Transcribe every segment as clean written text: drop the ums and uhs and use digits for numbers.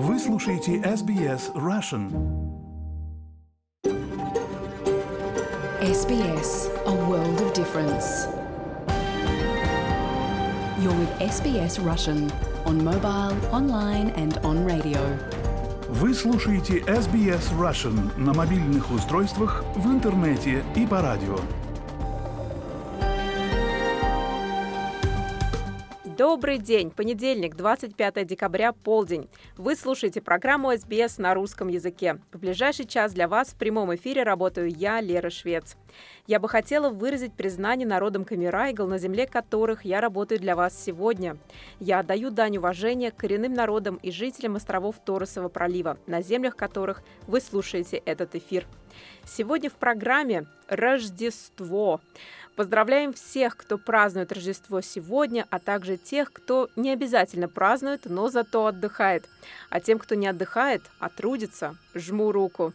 Вы слушаете SBS Russian. SBS, a world of difference. You're with SBS Russian on mobile, online and on radio. Вы слушаете SBS Russian на мобильных устройствах, в интернете и по радио. Добрый день! Понедельник, 25 декабря, полдень. Вы слушаете программу SBS на русском языке. В ближайший час для вас в прямом эфире работаю я, Лера Швец. Я бы хотела выразить признание народам Камирайгл, на земле которых я работаю для вас сегодня. Я отдаю дань уважения коренным народам и жителям островов Торосова пролива, на землях которых вы слушаете этот эфир. Сегодня в программе «Рождество». Поздравляем всех, кто празднует Рождество сегодня, а также тех, кто не обязательно празднует, но зато отдыхает. А тем, кто не отдыхает, а трудится, жму руку.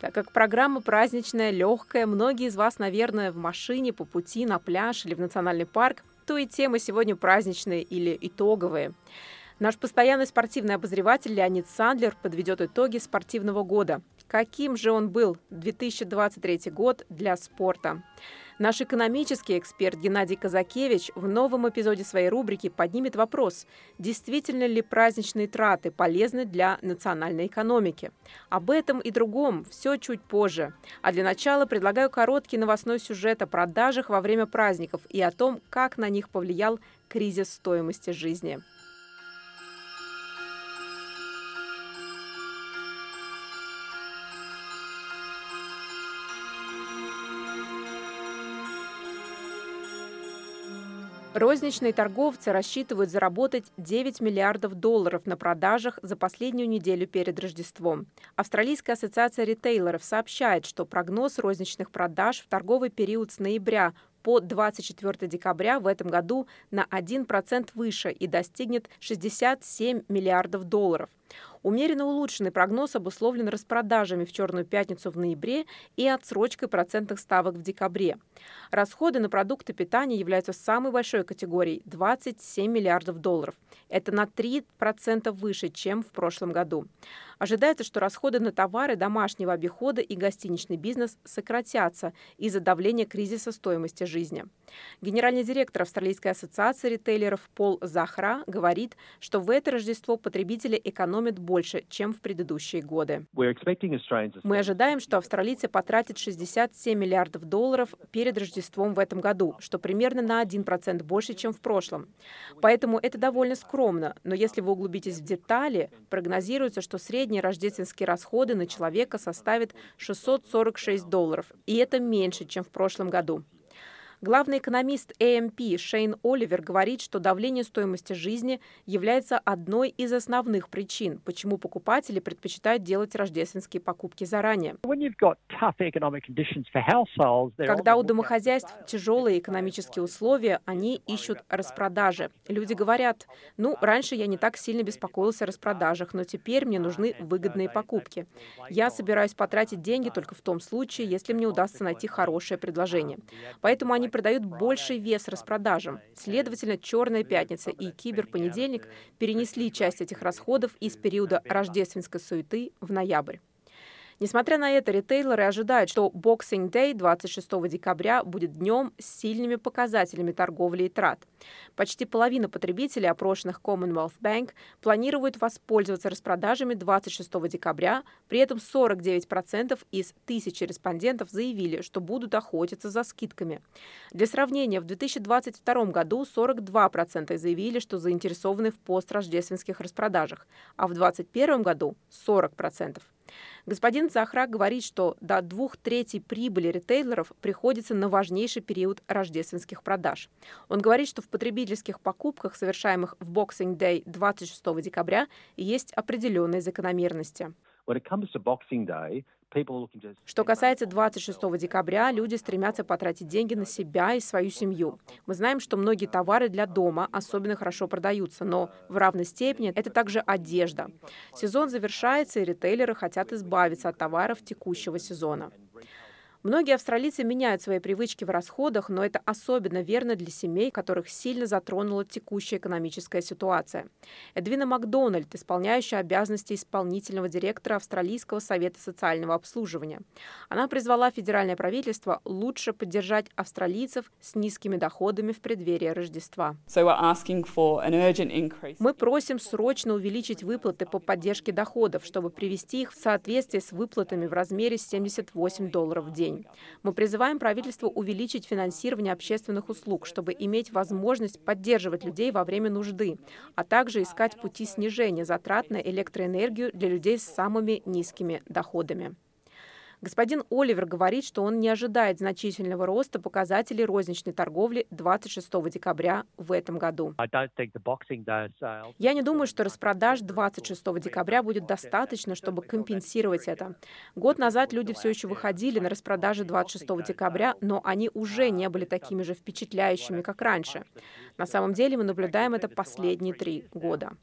Так как программа праздничная, легкая, многие из вас, наверное, в машине, по пути, на пляж или в национальный парк, то и темы сегодня праздничные или итоговые. Наш постоянный спортивный обозреватель Леонид Сандлер подведет итоги спортивного года. Каким же он был 2023 год для спорта? Наш экономический эксперт Геннадий Казакевич в новом эпизоде своей рубрики поднимет вопрос, действительно ли праздничные траты полезны для национальной экономики. Об этом и другом все чуть позже. А для начала предлагаю короткий новостной сюжет о продажах во время праздников и о том, как на них повлиял кризис стоимости жизни. Розничные торговцы рассчитывают заработать $9 миллиардов на продажах за последнюю неделю перед Рождеством. Австралийская ассоциация ритейлеров сообщает, что прогноз розничных продаж в торговый период с ноября по 24 декабря в этом году на 1% выше и достигнет $67 миллиардов. Умеренно улучшенный прогноз обусловлен распродажами в Черную пятницу в ноябре и отсрочкой процентных ставок в декабре. Расходы на продукты питания являются самой большой категорией – $27 миллиардов. Это на 3% выше, чем в прошлом году. Ожидается, что расходы на товары домашнего обихода и гостиничный бизнес сократятся из-за давления кризиса стоимости жизни. Генеральный директор Австралийской ассоциации ритейлеров Пол Захра говорит, что в это Рождество потребители экономят больше, чем в предыдущие годы. Мы ожидаем, что австралийцы потратят $67 миллиардов перед Рождеством в этом году, что примерно на 1% больше, чем в прошлом. Поэтому это довольно скромно, но если вы углубитесь в детали, прогнозируется, что средние рождественские расходы на человека составят $646, и это меньше, чем в прошлом году. Главный экономист АМП Шейн Оливер говорит, что давление стоимости жизни является одной из основных причин, почему покупатели предпочитают делать рождественские покупки заранее. Когда у домохозяйств тяжелые экономические условия, они ищут распродажи. Люди говорят: раньше я не так сильно беспокоился о распродажах, но теперь мне нужны выгодные покупки. Я собираюсь потратить деньги только в том случае, если мне удастся найти хорошее предложение. Поэтому они продают больший вес распродажам. Следовательно, Черная пятница и Киберпонедельник перенесли часть этих расходов из периода рождественской суеты в ноябрь. Несмотря на это, ритейлеры ожидают, что Boxing Day 26 декабря будет днем с сильными показателями торговли и трат. Почти половина потребителей, опрошенных Commonwealth Bank, планируют воспользоваться распродажами 26 декабря, при этом 49% из 1000 респондентов заявили, что будут охотиться за скидками. Для сравнения, в 2022 году 42% заявили, что заинтересованы в построждественских распродажах, а в 2021 году 40%. Господин Захра говорит, что до 2/3 прибыли ритейлеров приходится на важнейший период рождественских продаж. Он говорит, что в потребительских покупках, совершаемых в Boxing Day 26 декабря, есть определенные закономерности. Что касается 26 декабря, люди стремятся потратить деньги на себя и свою семью. Мы знаем, что многие товары для дома особенно хорошо продаются, но в равной степени это также одежда. Сезон завершается, и ритейлеры хотят избавиться от товаров текущего сезона. Многие австралийцы меняют свои привычки в расходах, но это особенно верно для семей, которых сильно затронула текущая экономическая ситуация. Эдвина Макдональд, исполняющая обязанности исполнительного директора Австралийского совета социального обслуживания. Она призвала федеральное правительство лучше поддержать австралийцев с низкими доходами в преддверии Рождества. Мы просим срочно увеличить выплаты по поддержке доходов, чтобы привести их в соответствие с выплатами в размере $78 в день. Мы призываем правительство увеличить финансирование общественных услуг, чтобы иметь возможность поддерживать людей во время нужды, а также искать пути снижения затрат на электроэнергию для людей с самыми низкими доходами. Господин Оливер говорит, что он не ожидает значительного роста показателей розничной торговли 26 декабря в этом году. Я не думаю, что распродаж 26 декабря будет достаточно, чтобы компенсировать это. Год назад люди все еще выходили на распродажи 26 декабря, но они уже не были такими же впечатляющими, как раньше. На самом деле мы наблюдаем это последние 3 года.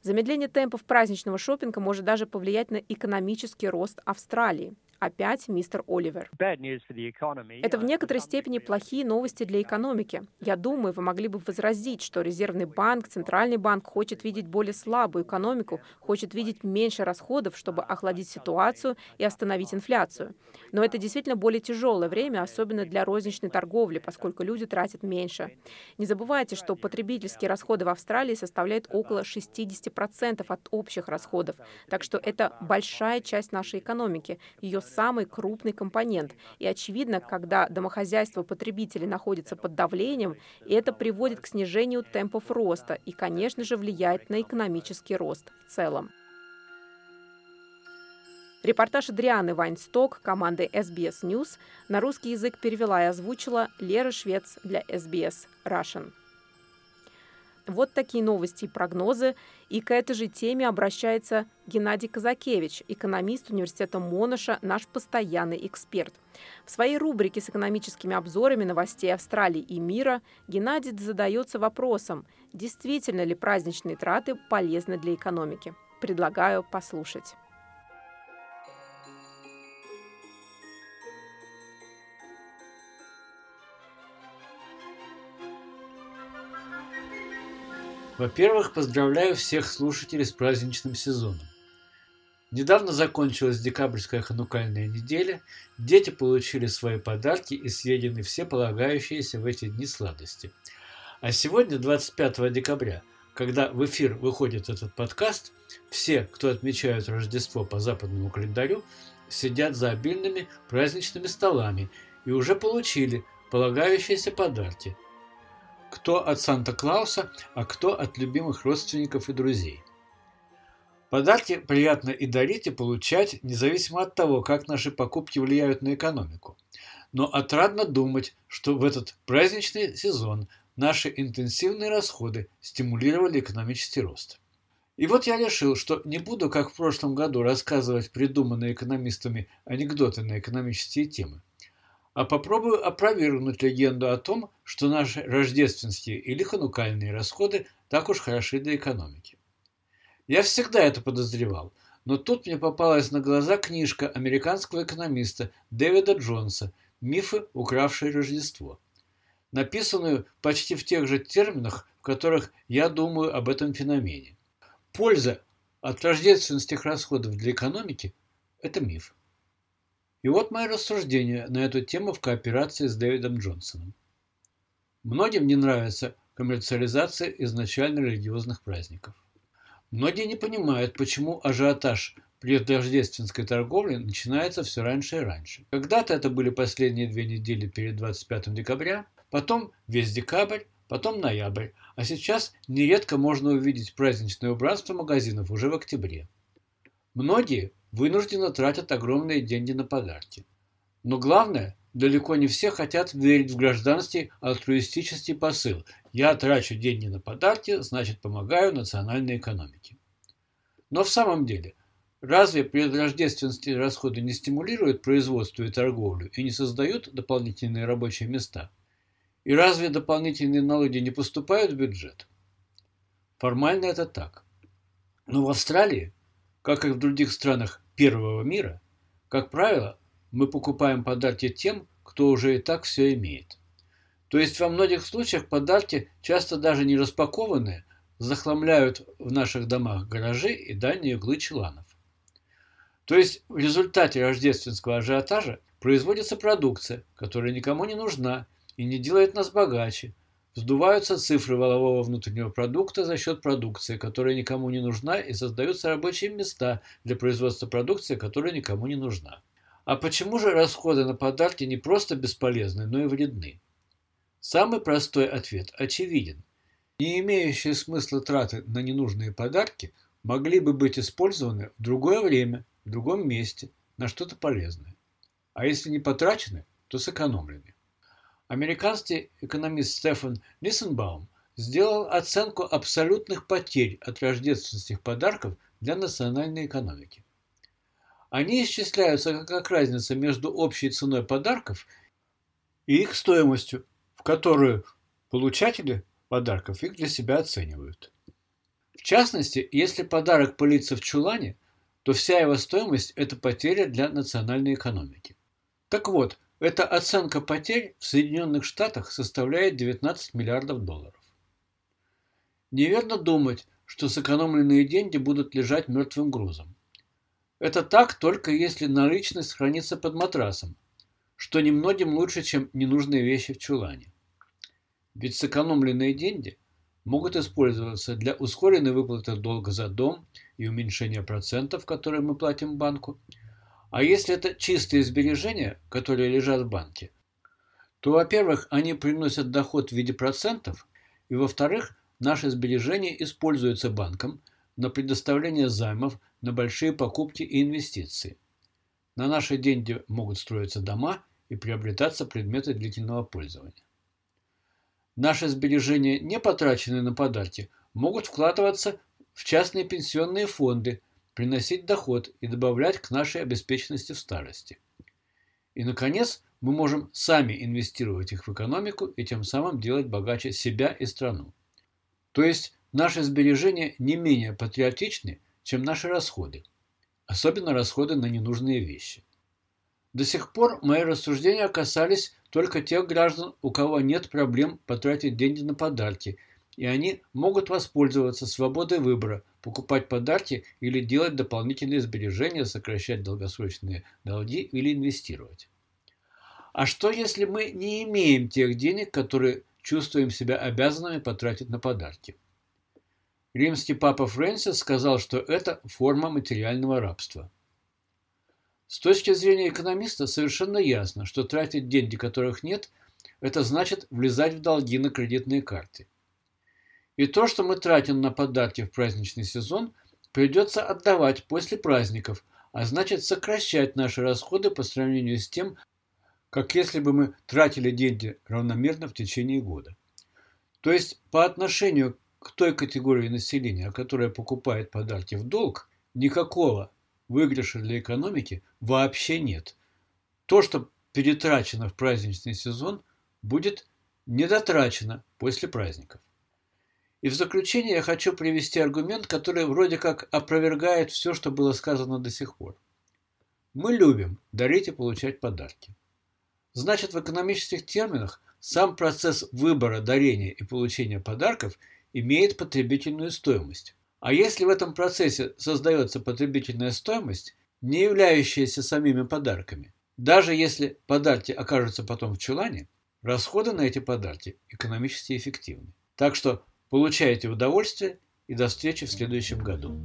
Замедление темпов праздничного шопинга может даже повлиять на экономический рост Австралии. Опять мистер Оливер. Это в некоторой степени плохие новости для экономики. Я думаю, вы могли бы возразить, что Резервный банк, Центральный банк хочет видеть более слабую экономику, хочет видеть меньше расходов, чтобы охладить ситуацию и остановить инфляцию. Но это действительно более тяжелое время, особенно для розничной торговли, поскольку люди тратят меньше. Не забывайте, что потребительские расходы в Австралии составляют около 60% от общих расходов. Так что это большая часть нашей экономики, ее самый крупный компонент. И очевидно, когда домохозяйство потребителей находится под давлением, это приводит к снижению темпов роста и, конечно же, влияет на экономический рост в целом. Репортаж Адрианы Вайнсток, команды SBS News, на русский язык перевела и озвучила Лера Швец для SBS Russian. Вот такие новости и прогнозы. И к этой же теме обращается Геннадий Казакевич, экономист университета Монаша, наш постоянный эксперт. В своей рубрике с экономическими обзорами новостей Австралии и мира Геннадий задается вопросом, действительно ли праздничные траты полезны для экономики. Предлагаю послушать. Во-первых, поздравляю всех слушателей с праздничным сезоном. Недавно закончилась декабрьская ханукальная неделя, дети получили свои подарки и съедены все полагающиеся в эти дни сладости. А сегодня, 25 декабря, когда в эфир выходит этот подкаст, все, кто отмечают Рождество по западному календарю, сидят за обильными праздничными столами и уже получили полагающиеся подарки. Кто от Санта-Клауса, а кто от любимых родственников и друзей. Подарки приятно и дарить, и получать, независимо от того, как наши покупки влияют на экономику. Но отрадно думать, что в этот праздничный сезон наши интенсивные расходы стимулировали экономический рост. И вот я решил, что не буду, как в прошлом году, рассказывать придуманные экономистами анекдоты на экономические темы. А попробую опровергнуть легенду о том, что наши рождественские или ханукальные расходы так уж хороши для экономики. Я всегда это подозревал, но тут мне попалась на глаза книжка американского экономиста Дэвида Джонса «Мифы, укравшие Рождество», написанную почти в тех же терминах, в которых я думаю об этом феномене. Польза от рождественских расходов для экономики – это миф. И вот мои рассуждения на эту тему в кооперации с Дэвидом Джонсоном. Многим не нравится коммерциализация изначально религиозных праздников. Многие не понимают, почему ажиотаж предрождественской торговли начинается все раньше и раньше. Когда-то это были последние 2 недели перед 25 декабря, потом весь декабрь, потом ноябрь, а сейчас нередко можно увидеть праздничное убранство магазинов уже в октябре. Многие вынужденно тратят огромные деньги на подарки. Но главное, далеко не все хотят верить в гражданский альтруистический посыл. Я трачу деньги на подарки, значит помогаю национальной экономике. Но в самом деле, разве предрождественские расходы не стимулируют производство и торговлю и не создают дополнительные рабочие места? И разве дополнительные налоги не поступают в бюджет? Формально это так. Но в Австралии, как и в других странах первого мира, как правило, мы покупаем подарки тем, кто уже и так все имеет. То есть во многих случаях подарки, часто даже не распакованные, захламляют в наших домах гаражи и дальние углы чуланов. То есть в результате рождественского ажиотажа производится продукция, которая никому не нужна и не делает нас богаче, вздуваются цифры валового внутреннего продукта за счет продукции, которая никому не нужна, и создаются рабочие места для производства продукции, которая никому не нужна. А почему же расходы на подарки не просто бесполезны, но и вредны? Самый простой ответ очевиден. Не имеющие смысла траты на ненужные подарки могли бы быть использованы в другое время, в другом месте, на что-то полезное. А если не потрачены, то сэкономлены. Американский экономист Стефан Нисенбаум сделал оценку абсолютных потерь от рождественских подарков для национальной экономики. Они исчисляются как разница между общей ценой подарков и их стоимостью, в которую получатели подарков их для себя оценивают. В частности, если подарок пылится в чулане, то вся его стоимость – это потеря для национальной экономики. Так вот, эта оценка потерь в Соединенных Штатах составляет 19 миллиардов долларов. Неверно думать, что сэкономленные деньги будут лежать мертвым грузом. Это так только если наличность хранится под матрасом, что немногим лучше, чем ненужные вещи в чулане. Ведь сэкономленные деньги могут использоваться для ускоренной выплаты долга за дом и уменьшения процентов, которые мы платим банку. А если это чистые сбережения, которые лежат в банке, то, во-первых, они приносят доход в виде процентов, и, во-вторых, наши сбережения используются банком на предоставление займов, на большие покупки и инвестиции. На наши деньги могут строиться дома и приобретаться предметы длительного пользования. Наши сбережения, не потраченные на подарки, могут вкладываться в частные пенсионные фонды, приносить доход и добавлять к нашей обеспеченности в старости. И, наконец, мы можем сами инвестировать их в экономику и тем самым делать богаче себя и страну. То есть наши сбережения не менее патриотичны, чем наши расходы, особенно расходы на ненужные вещи. До сих пор мои рассуждения касались только тех граждан, у кого нет проблем потратить деньги на подарки, и они могут воспользоваться свободой выбора, покупать подарки или делать дополнительные сбережения, сокращать долгосрочные долги или инвестировать. А что, если мы не имеем тех денег, которые чувствуем себя обязанными потратить на подарки? Римский папа Фрэнсис сказал, что это форма материального рабства. С точки зрения экономиста совершенно ясно, что тратить деньги, которых нет, это значит влезать в долги на кредитные карты. И то, что мы тратим на подарки в праздничный сезон, придется отдавать после праздников, а значит сокращать наши расходы по сравнению с тем, как если бы мы тратили деньги равномерно в течение года. То есть по отношению к той категории населения, которая покупает подарки в долг, никакого выигрыша для экономики вообще нет. То, что перетрачено в праздничный сезон, будет недотрачено после праздников. И в заключение я хочу привести аргумент, который вроде как опровергает все, что было сказано до сих пор. Мы любим дарить и получать подарки. Значит, в экономических терминах сам процесс выбора дарения и получения подарков имеет потребительную стоимость. А если в этом процессе создается потребительная стоимость, не являющаяся самими подарками, даже если подарки окажутся потом в чулане, расходы на эти подарки экономически эффективны. Так что получайте удовольствие и до встречи в следующем году.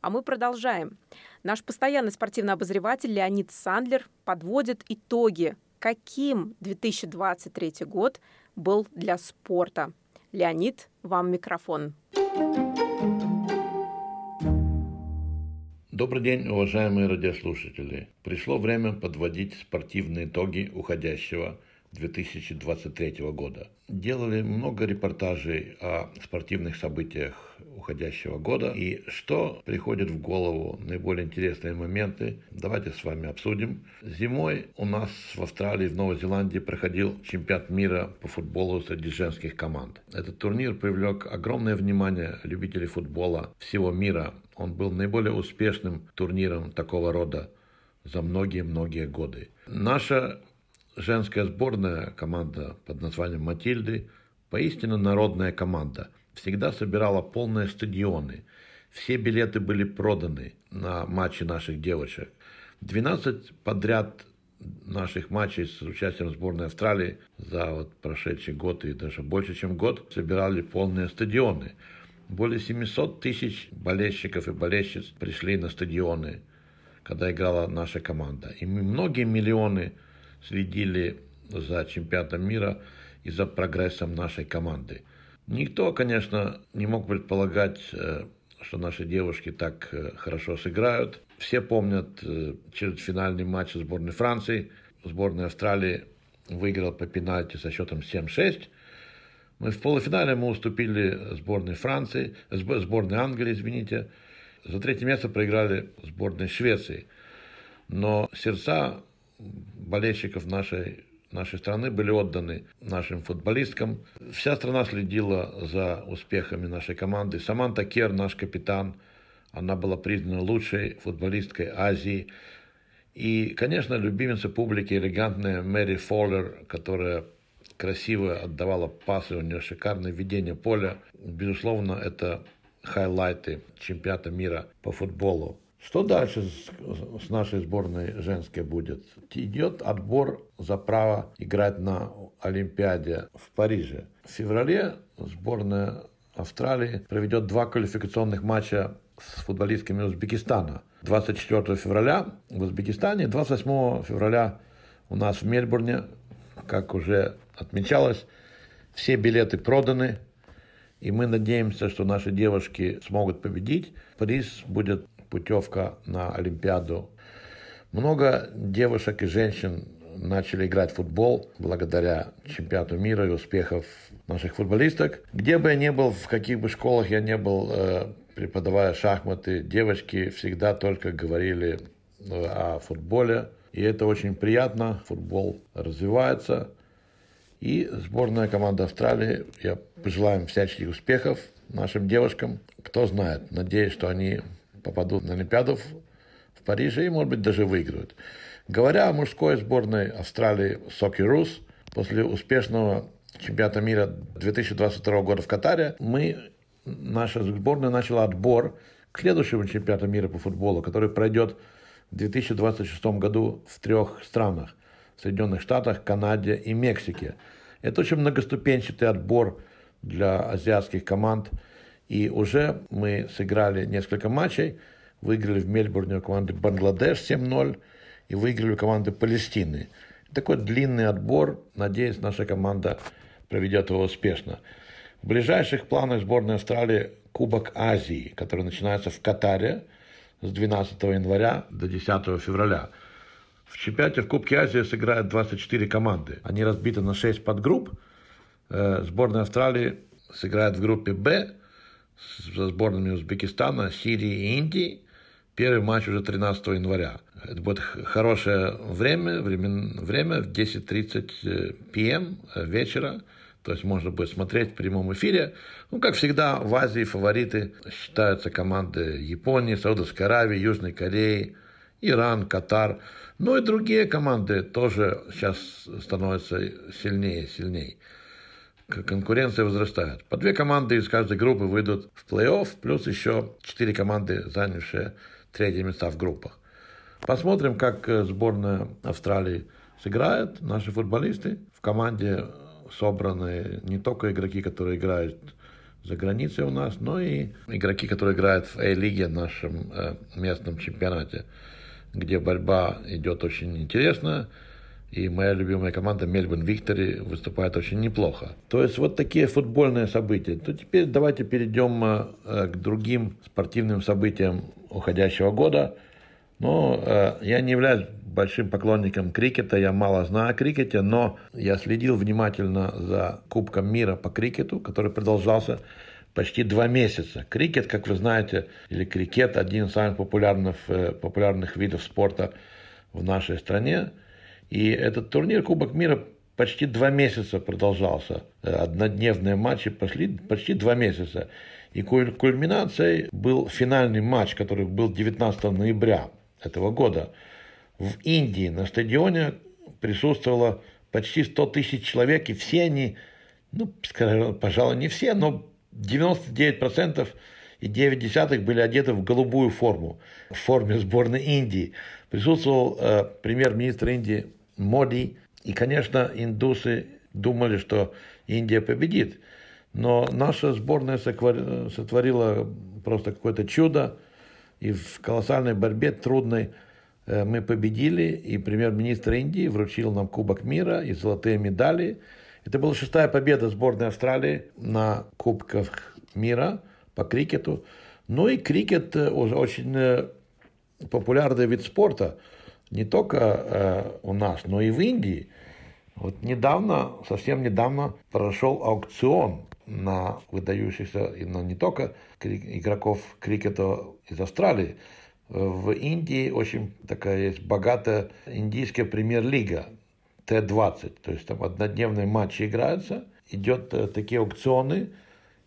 А мы продолжаем. Наш постоянный спортивный обозреватель Леонид Сандлер подводит итоги, каким 2023 год был для спорта. Леонид, вам микрофон. Добрый день, уважаемые радиослушатели. Пришло время подводить спортивные итоги уходящего 2023 года. Делали много репортажей о спортивных событиях уходящего года. И что приходит в голову, наиболее интересные моменты, давайте с вами обсудим. Зимой у нас в Австралии, в Новой Зеландии проходил чемпионат мира по футболу среди женских команд. Этот турнир привлек огромное внимание любителей футбола всего мира. Он был наиболее успешным турниром такого рода за многие-многие годы. Наша женская сборная, команда под названием «Матильды», поистине народная команда, всегда собирала полные стадионы. Все билеты были проданы на матчи наших девочек. 12 подряд наших матчей с участием сборной Австралии за прошедший год и даже больше, чем год, собирали полные стадионы. Более 700 тысяч болельщиков и болельщиц пришли на стадионы, когда играла наша команда. И многие миллионы следили за чемпионатом мира и за прогрессом нашей команды. Никто, конечно, не мог предполагать, что наши девушки так хорошо сыграют. Все помнят четвертьфинальный матч сборной Франции. Сборная Австралии выиграла по пенальти со счетом 7-6. В полуфинале мы уступили сборной Англии, За третье место проиграли сборной Швеции. Но сердца болельщиков нашей страны были отданы нашим футболисткам. Вся страна следила за успехами нашей команды. Саманта Кер, наш капитан, она была признана лучшей футболисткой Азии. И, конечно, любимица публики, элегантная Мэри Фоллер, которая красиво отдавала пасы, у нее шикарное ведение поля. Безусловно, это хайлайты чемпионата мира по футболу. Что дальше с нашей сборной женской будет? Идет отбор за право играть на Олимпиаде в Париже. В феврале сборная Австралии проведет 2 квалификационных матча с футболистками Узбекистана. 24 февраля в Узбекистане, 28 февраля у нас в Мельбурне, как уже отмечалось, все билеты проданы. И мы надеемся, что наши девушки смогут победить. Приз будет путевка на Олимпиаду. Много девушек и женщин начали играть в футбол благодаря чемпионату мира и успехов наших футболисток. Где бы я ни был, в каких бы школах я ни был, преподавая шахматы, девочки всегда только говорили о футболе. И это очень приятно. Футбол развивается. И сборная команда Австралии, я пожелаю им всяческих успехов нашим девушкам. Кто знает, надеюсь, что они попадут на Олимпиаду в Париже и, может быть, даже выиграют. Говоря о мужской сборной Австралии Соккерус, после успешного чемпионата мира 2022 года в Катаре, наша сборная начала отбор к следующему чемпионату мира по футболу, который пройдет в 2026 году в 3 странах. В Соединенных Штатах, Канаде и Мексике. Это очень многоступенчатый отбор для азиатских команд. И уже мы сыграли несколько матчей. Выиграли в Мельбурне у команды Бангладеш 7-0 и выиграли у команды Палестины. Такой длинный отбор. Надеюсь, наша команда проведет его успешно. В ближайших планах сборной Австралии Кубок Азии, который начинается в Катаре с 12 января до 10 февраля. В чемпионате в Кубке Азии сыграют 24 команды. Они разбиты на 6 подгрупп. Сборная Австралии сыграет в группе «Б» со сборными Узбекистана, Сирии и Индии. Первый матч уже 13 января. Это будет хорошее время в 10:30 p.m. вечера. То есть можно будет смотреть в прямом эфире. Как всегда, в Азии фавориты считаются команды Японии, Саудовской Аравии, Южной Кореи, Иран, Катар, и другие команды тоже сейчас становятся сильнее и сильнее. Конкуренция возрастает. По 2 команды из каждой группы выйдут в плей-офф, плюс еще 4 команды, занявшие 3-е места в группах. Посмотрим, как сборная Австралии сыграет. Наши футболисты в команде собраны не только игроки, которые играют за границей у нас, но и игроки, которые играют в A-лиге в нашем местном чемпионате, где борьба идет очень интересно, и моя любимая команда Мельбурн Виктори выступает очень неплохо. То есть такие футбольные события. То теперь давайте перейдем к другим спортивным событиям уходящего года. Ну, я не являюсь большим поклонником крикета, я мало знаю о крикете, но я следил внимательно за Кубком мира по крикету, который продолжался почти 2 месяца. Крикет, как вы знаете, или крикет, один из самых популярных видов спорта в нашей стране. И этот турнир Кубок мира почти 2 месяца продолжался. Однодневные матчи пошли почти 2 месяца. И кульминацией был финальный матч, который был 19 ноября этого года. В Индии на стадионе присутствовало почти 100 тысяч человек, и все они, пожалуй, не все, но 99% и 0,9% были одеты в голубую форму, в форме сборной Индии. Присутствовал премьер-министр Индии Моди, и, конечно, индусы думали, что Индия победит. Но наша сборная сотворила просто какое-то чудо, и в колоссальной борьбе, трудной, мы победили, и премьер-министр Индии вручил нам Кубок мира и золотые медали. Это была 6-я победа сборной Австралии на Кубках мира по крикету. Ну и крикет очень популярный вид спорта не только у нас, но и в Индии. Вот совсем недавно прошел аукцион на выдающихся, но не только игроков крикета из Австралии. В Индии очень такая есть богатая индийская премьер-лига Т-20. То есть там однодневные матчи играются. Идут такие аукционы,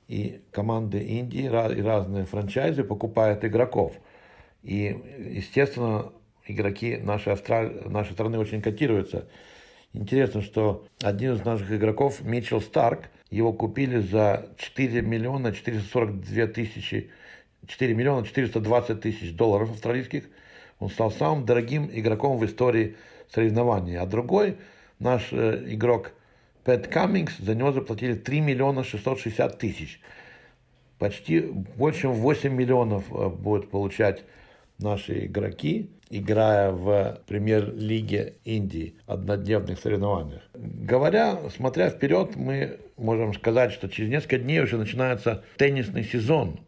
и команды Индии и разные франчайзы покупают игроков. И, естественно, игроки нашей страны очень котируются. Интересно, что один из наших игроков, Митчелл Старк, его купили за 4 миллиона 420 тысяч долларов австралийских. Он стал самым дорогим игроком в истории соревнований. А другой наш игрок Пэт Каммингс, за него заплатили 3 миллиона 660 тысяч. Почти больше, чем 8 миллионов будут получать наши игроки, играя в премьер-лиге Индии, однодневных соревнованиях. Смотря вперед, мы можем сказать, что через несколько дней уже начинается теннисный сезон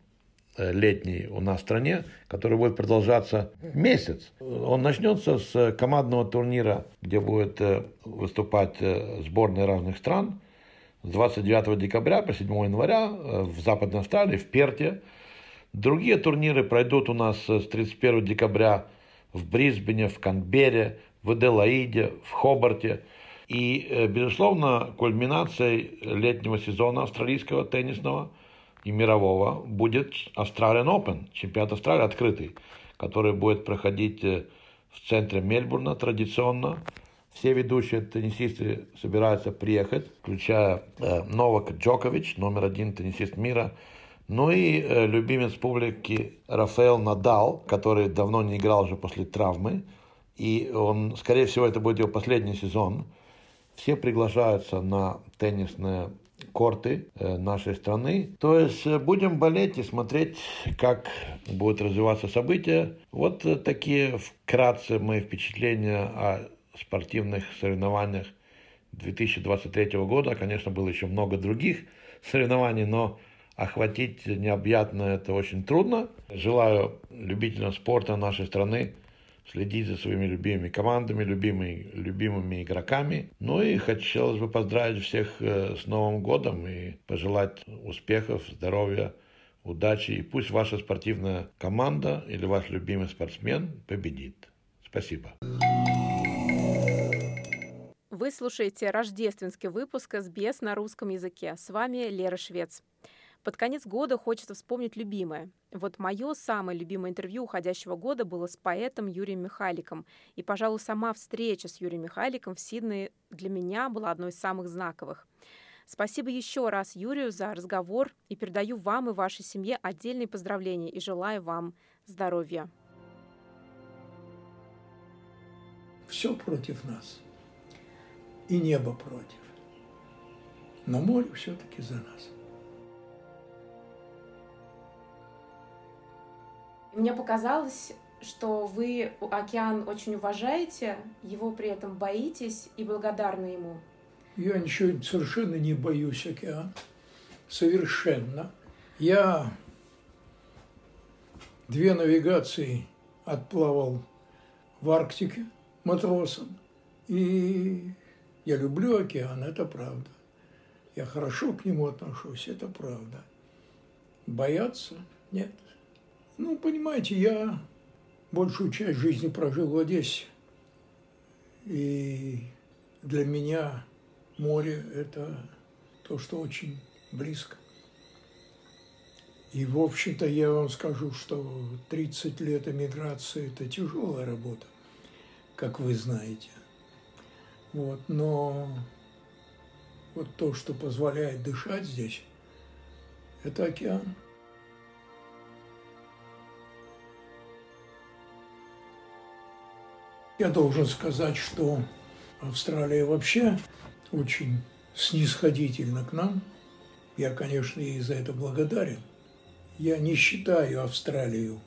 летний у нас в стране, который будет продолжаться месяц. Он начнется с командного турнира, где будет выступать сборные разных стран, с 29 декабря по 7 января в Западной Австралии, в Перте. Другие турниры пройдут у нас с 31 декабря в Брисбене, в Канберре, в Аделаиде, в Хобарте. И, безусловно, кульминацией летнего сезона австралийского теннисного и мирового будет Australian Open, чемпионат Австралии открытый, который будет проходить в центре Мельбурна традиционно. Все ведущие теннисисты собираются приехать, включая Новака Джокович, номер 1 теннисист мира. Ну и любимец публики Рафаэль Надал, который давно не играл уже после травмы. И он, скорее всего, это будет его последний сезон. Все приглашаются на теннисные корты нашей страны. То есть будем болеть и смотреть, как будут развиваться события. Вот такие вкратце мои впечатления о спортивных соревнованиях 2023 года. Конечно, было еще много других соревнований, но охватить необъятно это очень трудно. Желаю любителям спорта нашей страны следить за своими любимыми командами, любимыми игроками. Ну и хотелось бы поздравить всех с Новым годом и пожелать успехов, здоровья, удачи. И пусть ваша спортивная команда или ваш любимый спортсмен победит. Спасибо. Вы слушаете рождественский выпуск SBS на русском языке. С вами Лера Швец. Под конец года хочется вспомнить любимое. Вот мое самое любимое интервью уходящего года было с поэтом Юрием Михайликом. И, пожалуй, сама встреча с Юрием Михайликом в Сиднее для меня была одной из самых знаковых. Спасибо еще раз Юрию за разговор и передаю вам и вашей семье отдельные поздравления и желаю вам здоровья. Все против нас. И небо против. Но море все-таки за нас. Мне показалось, что вы океан очень уважаете, его при этом боитесь и благодарны ему. Я ничего совершенно не боюсь океана. Совершенно. Я 2 навигации отплавал в Арктике матросом. И я люблю океан, это правда. Я хорошо к нему отношусь, это правда. Бояться? Нет. Ну, понимаете, я большую часть жизни прожил в Одессе. И для меня море – это то, что очень близко. И, в общем-то, я вам скажу, что 30 лет эмиграции – это тяжелая работа, как вы знаете. Вот, но вот то, что позволяет дышать здесь, это океан. Я должен сказать, что Австралия вообще очень снисходительна к нам. Я, конечно, ей за это благодарен. Я не считаю Австралию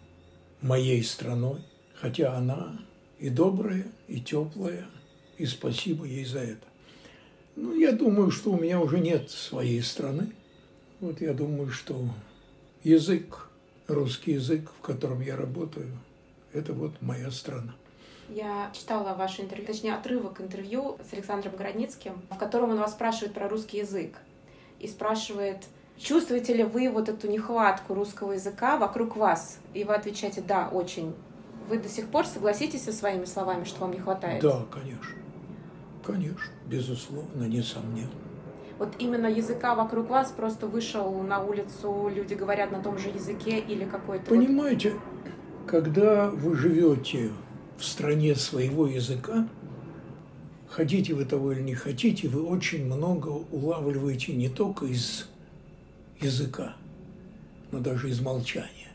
моей страной, хотя она и добрая, и теплая, и спасибо ей за это. Ну, я думаю, что у меня уже нет своей страны. Вот я думаю, что язык, русский язык, в котором я работаю, это вот моя страна. Я читала ваше интервью, точнее отрывок интервью с Александром Городницким, в котором он вас спрашивает про русский язык. И спрашивает, чувствуете ли вы вот эту нехватку русского языка вокруг вас? И вы отвечаете, да, очень. Вы до сих пор согласитесь со своими словами, что вам не хватает? Да, конечно. Конечно, безусловно, несомненно. Вот именно языка вокруг вас просто вышел на улицу, люди говорят на том же языке или какой-то... Понимаете, вот... когда вы живете в стране своего языка, хотите вы того или не хотите, вы очень много улавливаете не только из языка, но даже из молчания.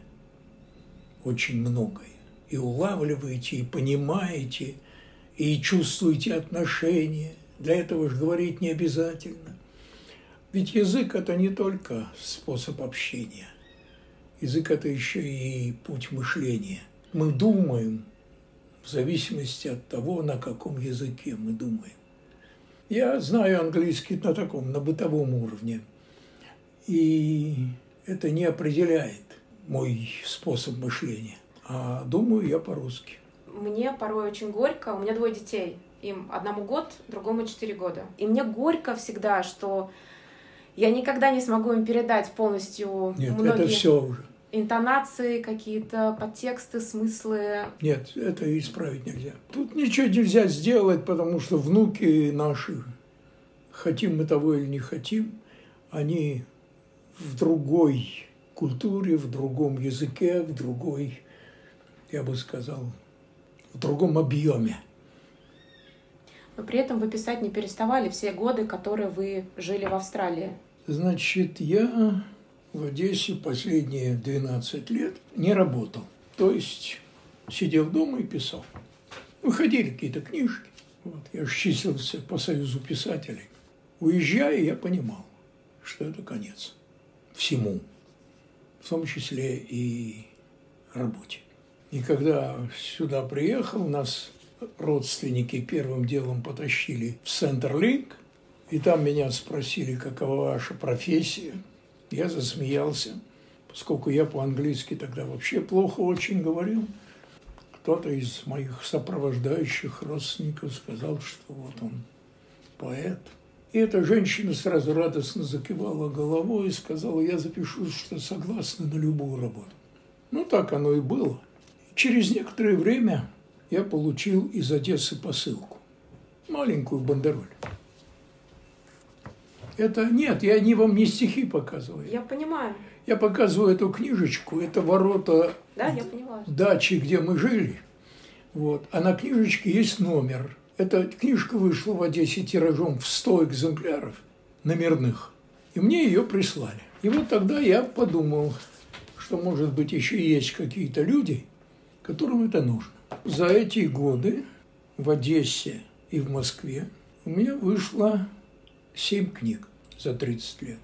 Очень многое. И улавливаете, и понимаете, и чувствуете отношения. Для этого же говорить не обязательно. Ведь язык – это не только способ общения. Язык – это еще и путь мышления. Мы думаем в зависимости от того, на каком языке мы думаем. Я знаю английский на таком, на бытовом уровне. И это не определяет мой способ мышления. А думаю я по-русски. Мне порой очень горько. У меня двое детей. Им одному год, другому 4 года. И мне горько всегда, что я никогда не смогу им передать полностью интонации, какие-то подтексты, смыслы. Нет, это исправить нельзя. Тут ничего нельзя сделать, потому что внуки наши, хотим мы того или не хотим, они в другой культуре, в другом языке, в другой, я бы сказал, в другом объеме. Но при этом вы писать не переставали все годы, которые вы жили в Австралии. Значит, я в Одессе последние 12 лет не работал. То есть сидел дома и писал. Выходили какие-то книжки. Вот, я же числился по Союзу писателей. Уезжая, я понимал, что это конец всему. В том числе и работе. И когда сюда приехал, нас родственники первым делом потащили в Центрлинк, и там меня спросили, какова ваша профессия. Я засмеялся, поскольку я по-английски тогда вообще плохо очень говорил. Кто-то из моих сопровождающих родственников сказал, что вот он поэт. И эта женщина сразу радостно закивала головой и сказала, я запишу, что согласна на любую работу. Ну, так оно и было. Через некоторое время я получил из Одессы посылку. Маленькую бандероль. Это нет, я не вам не стихи показываю. Я понимаю. Я показываю эту книжечку, это ворота дачи, где мы жили. Вот. А на книжечке есть номер. Эта книжка вышла в Одессе тиражом в 100 экземпляров номерных. И мне ее прислали. И вот тогда я подумал, что, может быть, еще есть какие-то люди, которым это нужно. За эти годы в Одессе и в Москве у меня вышло 7 книг за 30 лет.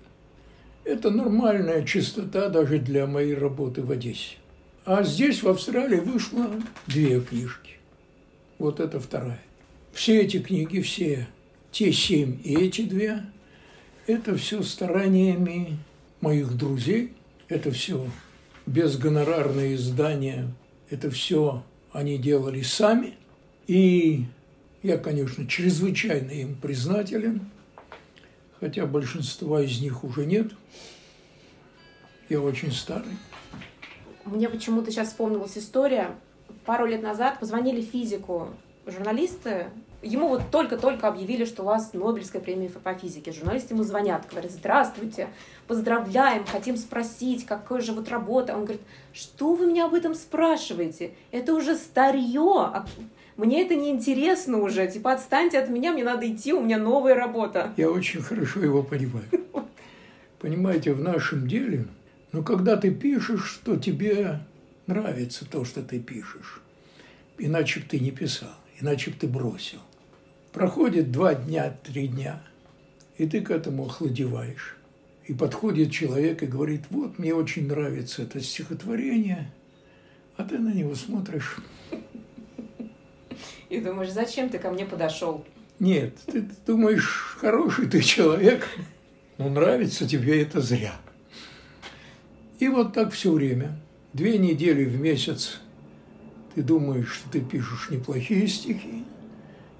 Это нормальная частота даже для моей работы в Одессе. А здесь, в Австралии, вышло 2 книжки. Вот это вторая. Все эти книги, все те 7 и эти 2, это все стараниями моих друзей, это все безгонорарные издания. Это все они делали сами, И я, конечно, чрезвычайно им признателен, хотя большинства из них уже нет. Я очень старый. Мне почему-то сейчас вспомнилась история. Пару лет назад позвонили физику журналисты. Ему вот только-только объявили, что у вас Нобелевская премия по физике. Журналисты ему звонят, говорят: здравствуйте, поздравляем, хотим спросить, какая же вот работа. Он говорит: что вы меня об этом спрашиваете? Это уже старье. Мне это неинтересно уже. Типа, отстаньте от меня, мне надо идти, у меня новая работа. Я очень хорошо его понимаю. Понимаете, в нашем деле, но когда ты пишешь, что тебе нравится то, что ты пишешь, иначе бы ты не писал, иначе бы ты бросил. Проходит 2 дня, 3 дня, и ты к этому охладеваешь. И подходит человек и говорит: вот, мне очень нравится это стихотворение, а ты на него смотришь. И думаешь: зачем ты ко мне подошел? Нет, ты думаешь: хороший ты человек, но нравится тебе это зря. И вот так все время. 2 недели в месяц ты думаешь, что ты пишешь неплохие стихи,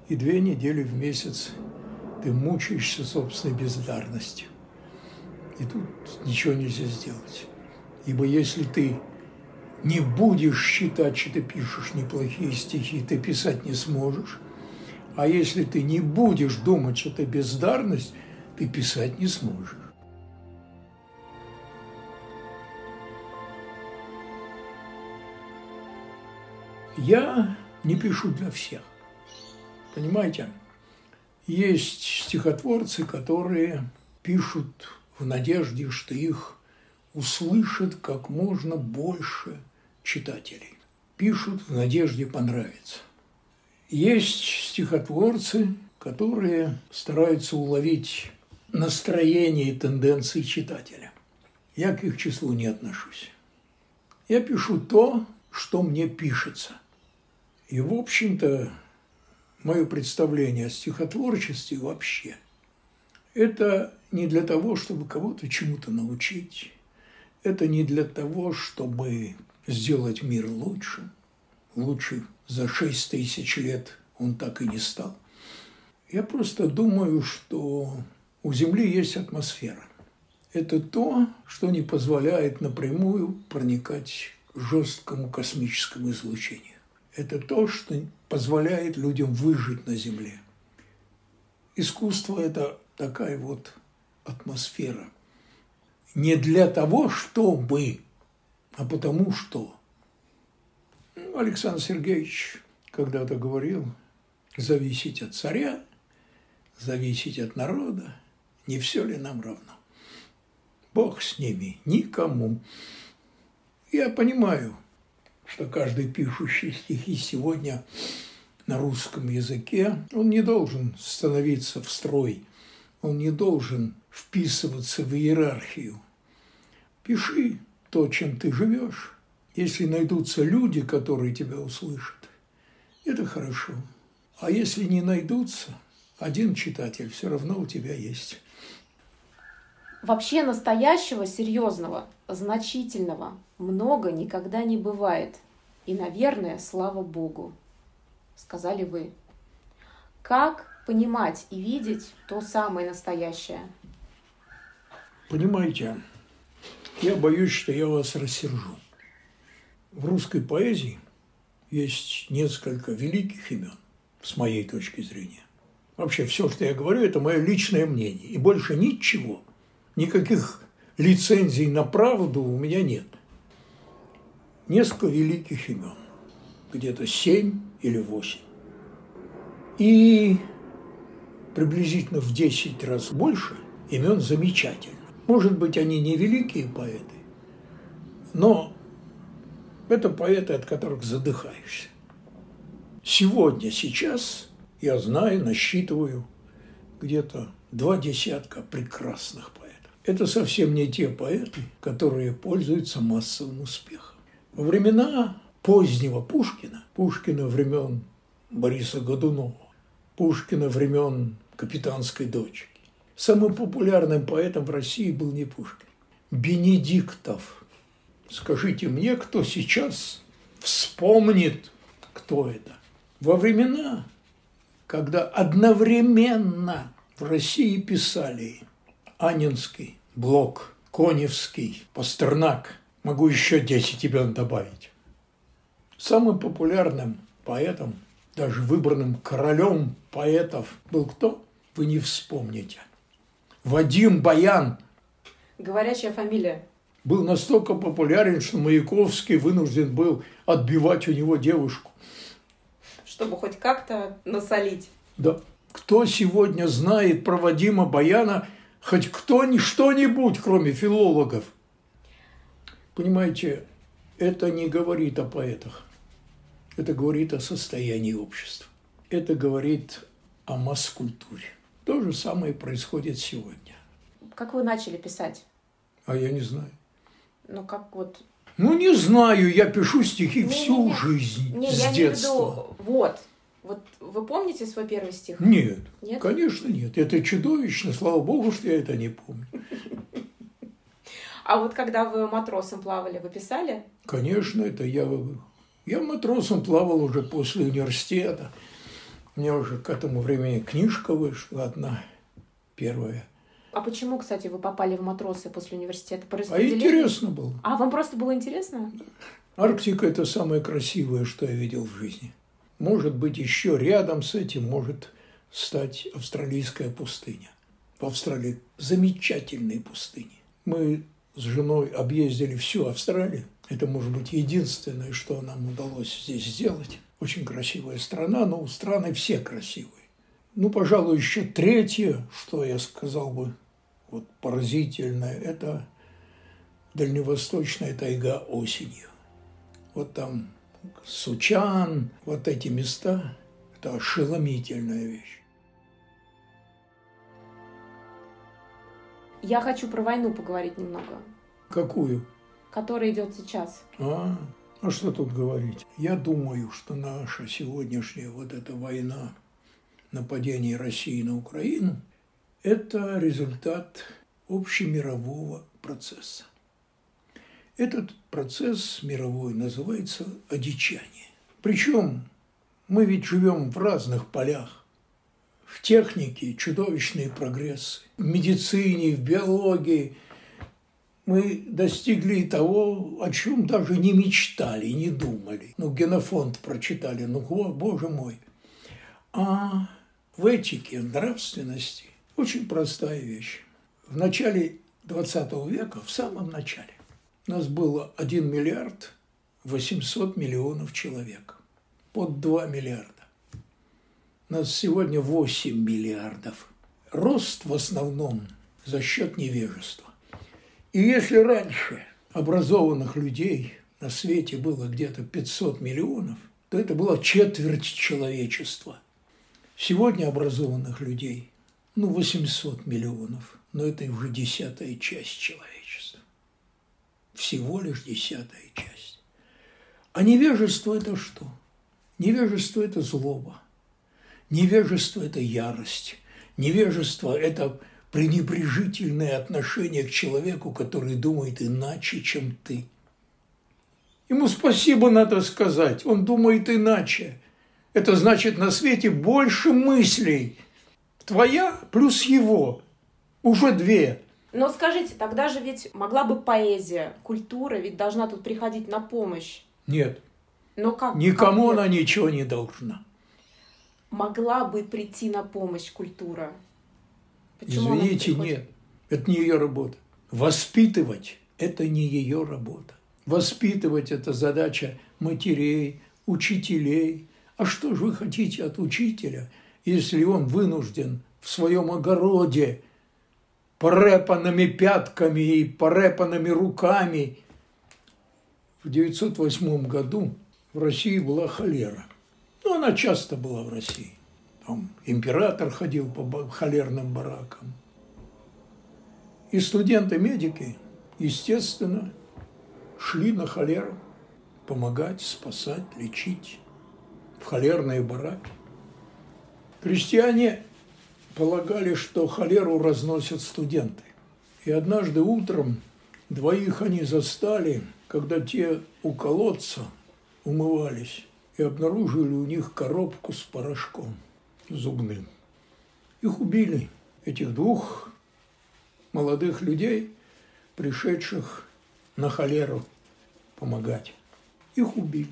и 2 недели в месяц ты мучаешься собственной бездарностью. И тут ничего нельзя сделать. Ибо если ты не будешь считать, что ты пишешь неплохие стихи, ты писать не сможешь. А если ты не будешь думать, что это бездарность, ты писать не сможешь. Я не пишу для всех. Понимаете? Есть стихотворцы, которые пишут в надежде, что их услышат как можно больше читателей. Пишут в надежде понравиться. Есть стихотворцы, которые стараются уловить настроение и тенденции читателя. Я к их числу не отношусь. Я пишу то, что мне пишется. И, в общем-то, мое представление о стихотворчестве вообще – это не для того, чтобы кого-то чему-то научить, это не для того, чтобы сделать мир лучше. Лучше за 6000 лет он так и не стал. Я просто думаю, что у Земли есть атмосфера. Это то, что не позволяет напрямую проникать к жесткому космическому излучению. Это то, что позволяет людям выжить на Земле. Искусство – это такая вот атмосфера. Не для того, чтобы, а потому что. Александр Сергеевич когда-то говорил: зависеть от царя, зависеть от народа, не все ли нам равно? Бог с ними, никому. Я понимаю, что каждый пишущий стихи сегодня на русском языке, он не должен становиться в строй, он не должен вписываться в иерархию. Пиши то, чем ты живешь. Если найдутся люди, которые тебя услышат, это хорошо. А если не найдутся, один читатель все равно у тебя есть. Вообще настоящего, серьезного, значительного много никогда не бывает. И, наверное, слава Богу, сказали вы. Как понимать и видеть то самое настоящее? Понимаете, я боюсь, что я вас рассержу. В русской поэзии есть несколько великих имен, с моей точки зрения. Вообще, все, что я говорю, это мое личное мнение. И больше ничего, никаких лицензий на правду у меня нет. Несколько великих имен, где-то 7 или 8. И приблизительно в 10 раз больше имен замечательных. Может быть, они не великие поэты, но это поэты, от которых задыхаешься. Сегодня, сейчас я знаю, насчитываю где-то 2 десятка прекрасных поэтов. Это совсем не те поэты, которые пользуются массовым успехом. Во времена позднего Пушкина, Пушкина времен Бориса Годунова, Пушкина времен «Капитанской дочки», самым популярным поэтом в России был не Пушкин. Бенедиктов. Скажите мне, кто сейчас вспомнит, кто это? во времена, когда одновременно в России писали Анненский, Блок, Коневский, Пастернак, могу еще 10 имен добавить. Самым популярным поэтом, даже выбранным королем поэтов был кто? Вы не вспомните. Вадим Баян. Говорящая фамилия. Был настолько популярен, что Маяковский вынужден был отбивать у него девушку. Чтобы хоть как-то насолить. Да. Кто сегодня знает про Вадима Баяна хоть кто-нибудь, кроме филологов? Понимаете, это не говорит о поэтах. Это говорит о состоянии общества. Это говорит о масс-культуре. То же самое происходит сегодня. Как вы начали писать? А я не знаю. Ну, как вот... Ну, не знаю, я пишу стихи всю жизнь, с детства. Вот вы помните свой первый стих? Нет, конечно нет. Это чудовищно, слава богу, что я это не помню. А вот когда вы матросом плавали, вы писали? Конечно, это я... Я матросом плавал уже после университета. У меня уже к этому времени книжка вышла одна, первая. А почему, кстати, вы попали в матросы после университета? По распределению? А интересно было. А вам просто было интересно? Арктика – это самое красивое, что я видел в жизни. Может быть, еще рядом с этим может стать австралийская пустыня. В Австралии замечательные пустыни. Мы с женой объездили всю Австралию. Это, может быть, единственное, что нам удалось здесь сделать. Очень красивая страна, но страны все красивые. Ну, пожалуй, еще третье, что я сказал бы, вот поразительное, это дальневосточная тайга осенью. Вот там Сучан, вот эти места, это ошеломительная вещь. Я хочу про войну поговорить немного. Какую? Которая идет сейчас. А что тут говорить? Я думаю, что наша сегодняшняя вот эта война, нападение России на Украину, это результат общемирового процесса. Этот процесс мировой называется одичание. Причем мы ведь живем в разных полях. В технике чудовищные прогрессы, в медицине, в биологии. Мы достигли того, о чем даже не мечтали, не думали. Генофонд прочитали, боже мой. А в этике, в нравственности очень простая вещь. В начале 20 века, в самом начале, у нас было 1 миллиард 800 миллионов человек. Под 2 миллиарда. У нас сегодня 8 миллиардов. Рост в основном за счет невежества. И если раньше образованных людей на свете было где-то 500 миллионов, то это была четверть человечества. Сегодня образованных людей, 800 миллионов, но это уже 10% человечества. Всего лишь 10%. А невежество – это что? Невежество – это злоба. Невежество – это ярость. Невежество – это пренебрежительное отношение к человеку, который думает иначе, чем ты. Ему спасибо надо сказать, он думает иначе. Это значит, на свете больше мыслей. Твоя плюс его. Уже 2. Но скажите, тогда же ведь могла бы поэзия, культура ведь должна тут приходить на помощь. Нет. Но как? Никому она ничего не должна. Могла бы прийти на помощь культура. Почему? Извините, нет. Это не ее работа. Воспитывать – это не ее работа. Воспитывать – это задача матерей, учителей. А что же вы хотите от учителя, если он вынужден в своем огороде порепанными пятками и порепанными руками? В 1908 году в России была холера. Она часто была в России. Там император ходил по холерным баракам. И студенты-медики, естественно, шли на холеру помогать, спасать, лечить. В холерные бараки. Крестьяне полагали, что холеру разносят студенты. И однажды утром 2 они застали, когда те у колодца умывались. и обнаружили у них коробку с порошком зубным. Их убили, этих двух молодых людей, пришедших на холеру помогать. Их убили.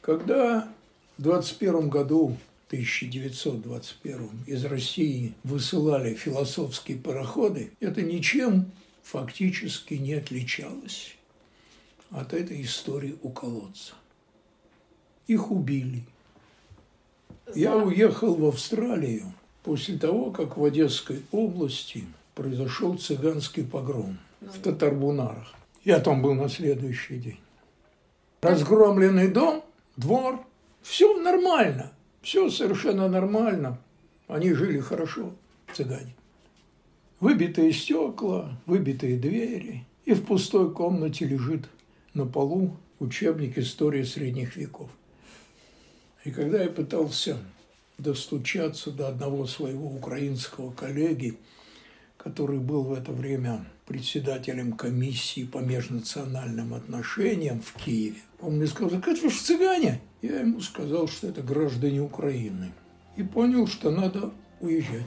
Когда в 21 году, 1921, из России высылали философские пароходы, это ничем фактически не отличалось от этой истории у колодца. Их убили. Я уехал в Австралию после того, как в Одесской области произошел цыганский погром в Татарбунарах. Я там был на следующий день. Разгромленный дом, двор, все нормально, все совершенно нормально. Они жили хорошо, цыгане. Выбитые стекла, выбитые двери, и в пустой комнате лежит на полу учебник истории средних веков. И когда я пытался достучаться до одного своего украинского коллеги, который был в это время председателем комиссии по межнациональным отношениям в Киеве, он мне сказал: «Так это же цыгане!» Я ему сказал, что это граждане Украины. И понял, что надо уезжать.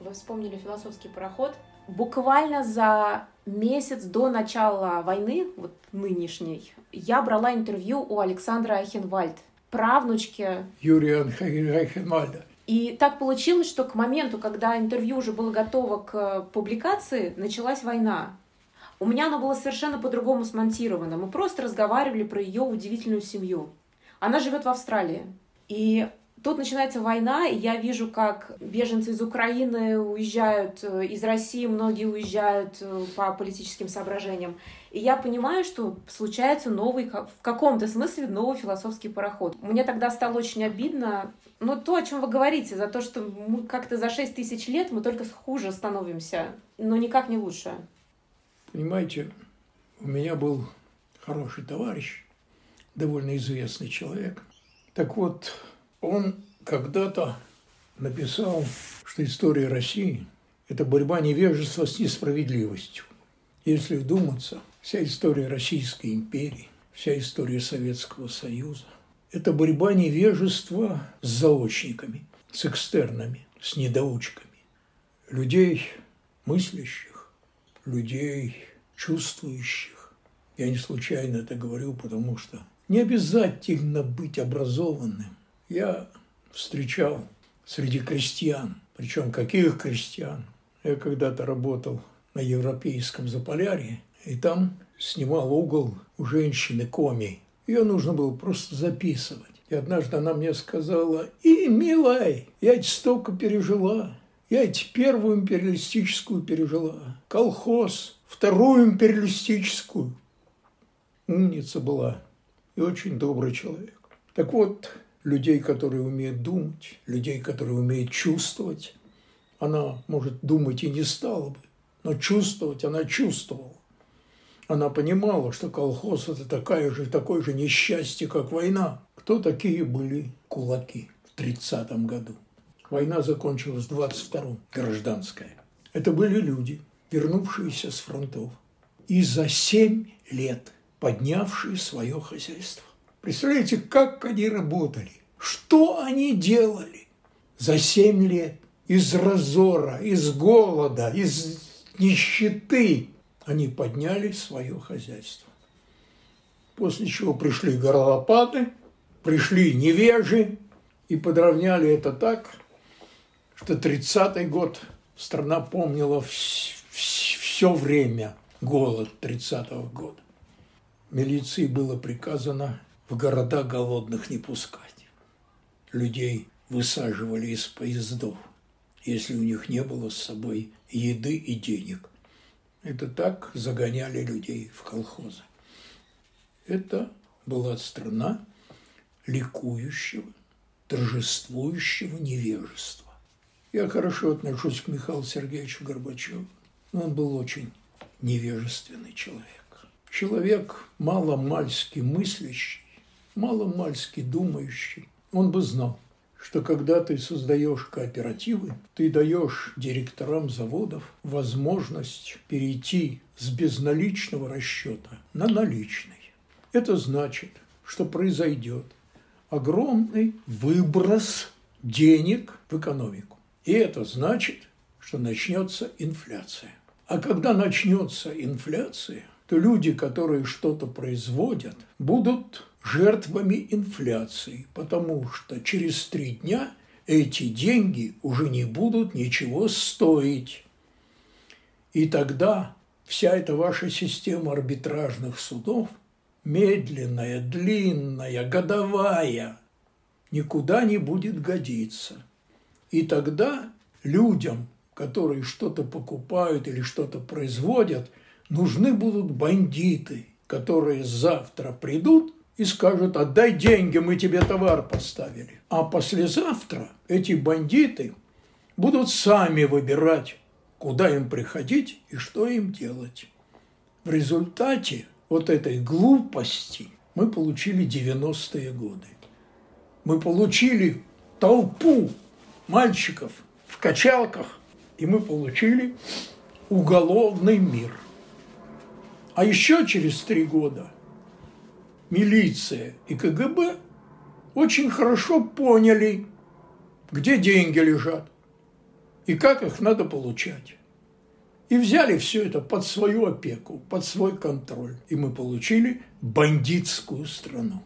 Вы вспомнили философский пароход. Буквально за месяц до начала войны, вот нынешней, я брала интервью у Александры Айхенвальд, правнучки Юрия Айхенвальда. И так получилось, что к моменту, когда интервью уже было готово к публикации, началась война. У меня оно было совершенно по-другому смонтировано. Мы просто разговаривали про ее удивительную семью. Она живет в Австралии. И тут начинается война, и я вижу, как беженцы из Украины уезжают, из России многие уезжают по политическим соображениям. И я понимаю, что случается новый, в каком-то смысле, новый философский пароход. Мне тогда стало очень обидно, то, о чем вы говорите, за то, что мы как-то за 6 тысяч лет мы только хуже становимся, но никак не лучше. Понимаете, у меня был хороший товарищ, довольно известный человек. Так вот, он когда-то написал, что история России – это борьба невежества с несправедливостью. Если вдуматься, вся история Российской империи, вся история Советского Союза – это борьба невежества с заочниками, с экстернами, с недоучками. Людей мыслящих, людей чувствующих. Я не случайно это говорю, потому что не обязательно быть образованным. Я встречал среди крестьян, причем каких крестьян. Я когда-то работал на европейском Заполярье, и там снимал угол у женщины-коми. Ее нужно было просто записывать. И однажды она мне сказала: «И, милай, я ведь столько пережила. Я ведь первую империалистическую пережила, колхоз, вторую империалистическую». Умница была и очень добрый человек. Так вот, людей, которые умеют думать, людей, которые умеют чувствовать. Она, может, думать и не стала бы, но чувствовать она чувствовала. Она понимала, что колхоз – это такое же несчастье, как война. Кто такие были кулаки в 30-м году? Война закончилась в 22-м, гражданская. Это были люди, вернувшиеся с фронтов и за 7 лет поднявшие свое хозяйство. Представляете, как они работали, что они делали за 7 лет из разора, из голода, из нищеты. Они подняли свое хозяйство. После чего пришли горлопаты, пришли невежи и подровняли это так, что 30-й год страна помнила все время голод 30-го года. Милиции было приказано в города голодных не пускать. Людей высаживали из поездов, если у них не было с собой еды и денег. Это так загоняли людей в колхозы. Это была страна ликующего, торжествующего невежества. Я хорошо отношусь к Михаилу Сергеевичу Горбачеву. Он был очень невежественный человек. Человек маломальски мыслящий, маломальски думающий, он бы знал, что когда ты создаешь кооперативы, ты даешь директорам заводов возможность перейти с безналичного расчета на наличный. Это значит, что произойдет огромный выброс денег в экономику. И это значит, что начнется инфляция. А когда начнется инфляция, то люди, которые что-то производят, будут жертвами инфляции, потому что через 3 дня эти деньги уже не будут ничего стоить. И тогда вся эта ваша система арбитражных судов, медленная, длинная, годовая, никуда не будет годиться. И тогда людям, которые что-то покупают или что-то производят, нужны будут бандиты, которые завтра придут и скажут: «Отдай деньги, мы тебе товар поставили». А послезавтра эти бандиты будут сами выбирать, куда им приходить и что им делать. В результате вот этой глупости мы получили 90-е годы. Мы получили толпу мальчиков в качалках, и мы получили уголовный мир. А еще через 3 года милиция и КГБ очень хорошо поняли, где деньги лежат и как их надо получать. И взяли все это под свою опеку, под свой контроль. И мы получили бандитскую страну.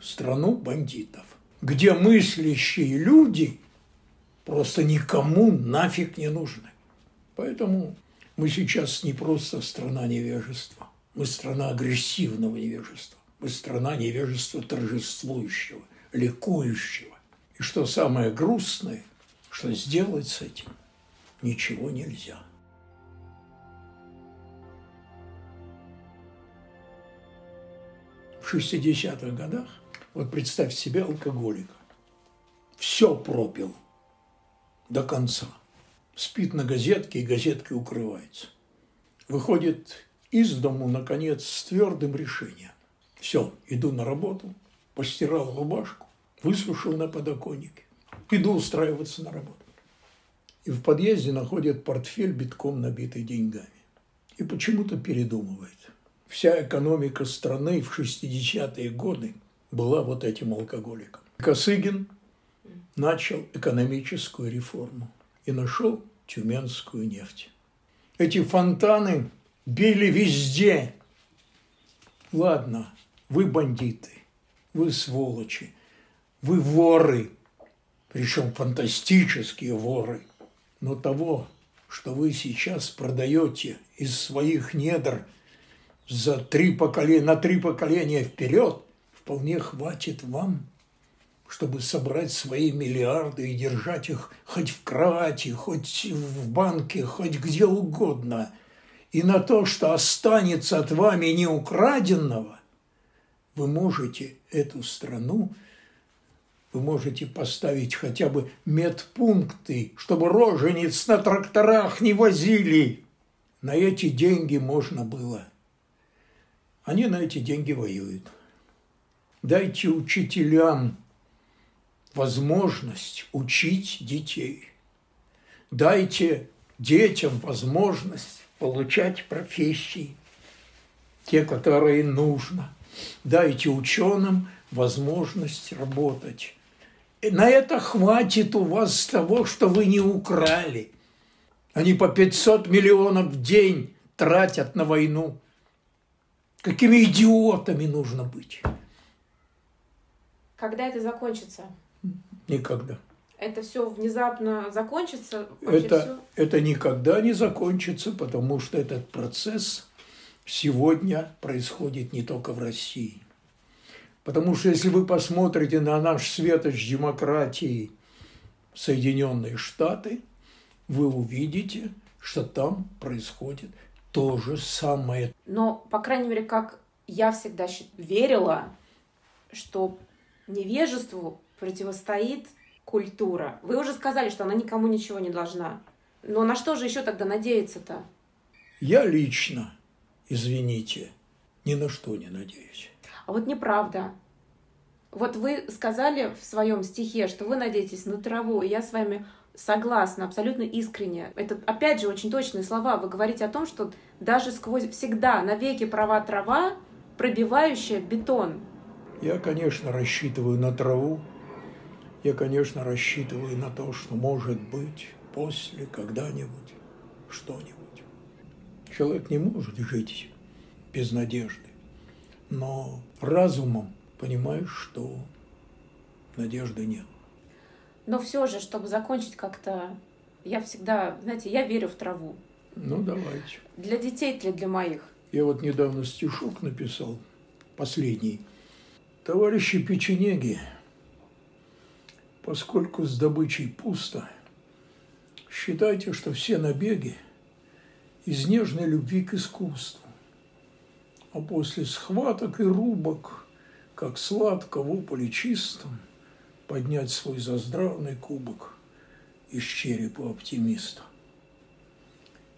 Страну бандитов. Где мыслящие люди просто никому нафиг не нужны. Поэтому мы сейчас не просто страна невежества. Мы страна агрессивного невежества. Мы страна невежества торжествующего, ликующего. И что самое грустное, что сделать с этим ничего нельзя. В 60-х годах, вот представь себе алкоголика, все пропил до конца, спит на газетке и газеткой укрывается. Выходит из дому, наконец, с твердым решением. Все, иду на работу, постирал рубашку, высушил на подоконнике, иду устраиваться на работу. И в подъезде находит портфель, битком набитый деньгами. И почему-то передумывает. Вся экономика страны в 60-е годы была вот этим алкоголиком. Косыгин начал экономическую реформу и нашел тюменскую нефть. Эти фонтаны били везде. Ладно, вы бандиты, вы сволочи, вы воры, причем фантастические воры. Но того, что вы сейчас продаете из своих недр за 3 поколения вперед, вполне хватит вам, чтобы собрать свои миллиарды и держать их хоть в кровати, хоть в банке, хоть где угодно. И на то, что останется от вами неукраденного, вы можете эту страну, вы можете поставить хотя бы медпункты, чтобы рожениц на тракторах не возили. На эти деньги можно было. Они на эти деньги воюют. Дайте учителям возможность учить детей. Дайте детям возможность получать профессии, те, которые нужно. Дайте ученым возможность работать. И на это хватит у вас того, что вы не украли. Они по 500 миллионов в день тратят на войну. Какими идиотами нужно быть? Когда это закончится? Никогда. Это все внезапно закончится? Это никогда не закончится, потому что этот процесс сегодня происходит не только в России. Потому что если вы посмотрите на наш светоч демократии Соединенные Штаты, вы увидите, что там происходит то же самое. Но, по крайней мере, как я всегда верила, что невежеству противостоит культура. Вы уже сказали, что она никому ничего не должна. Но на что же еще тогда надеяться-то? Я лично, извините, ни на что не надеюсь. А вот неправда. Вот вы сказали в своем стихе, что вы надеетесь на траву, и я с вами согласна, абсолютно искренне. Это, опять же, очень точные слова. Вы говорите о том, что даже сквозь всегда, навеки права трава, пробивающая бетон. Я, конечно, рассчитываю на траву. Я, конечно, рассчитываю на то, что, может быть, после когда-нибудь что-нибудь. Человек не может жить без надежды, но разумом понимаешь, что надежды нет. Но все же, чтобы закончить как-то, я всегда, знаете, я верю в траву. Ну, давайте. Для детей или для моих? Я вот недавно стишок написал, последний. Товарищи печенеги, поскольку с добычей пусто, считайте, что все набеги из нежной любви к искусству, а после схваток и рубок, как сладко в уполе чистом, поднять свой заздравный кубок из черепа оптимиста.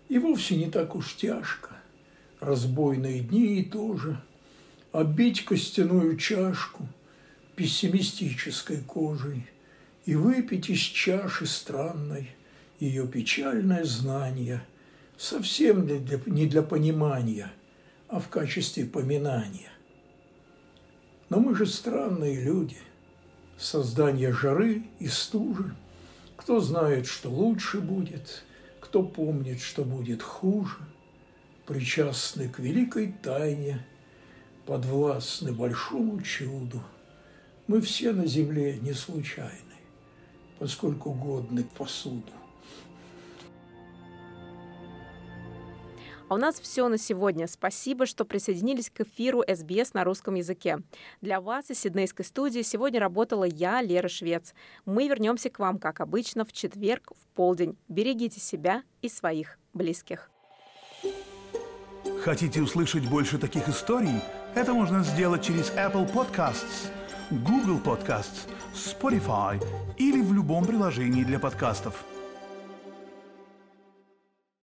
И вовсе не так уж тяжко разбойные дни и тоже оббить костяную чашку пессимистической кожей и выпить из чаши странной ее печальное знание совсем не для понимания, а в качестве поминания. Но мы же странные люди, создание жары и стужи. Кто знает, что лучше будет, кто помнит, что будет хуже, причастны к великой тайне, подвластны большому чуду. Мы все на земле не случайны, поскольку годны к посуду. А у нас все на сегодня. Спасибо, что присоединились к эфиру SBS на русском языке. Для вас из Сиднейской студии сегодня работала я, Лера Швец. Мы вернемся к вам, как обычно, в четверг в полдень. Берегите себя и своих близких. Хотите услышать больше таких историй? Это можно сделать через Apple Podcasts, Google Podcasts, Spotify или в любом приложении для подкастов.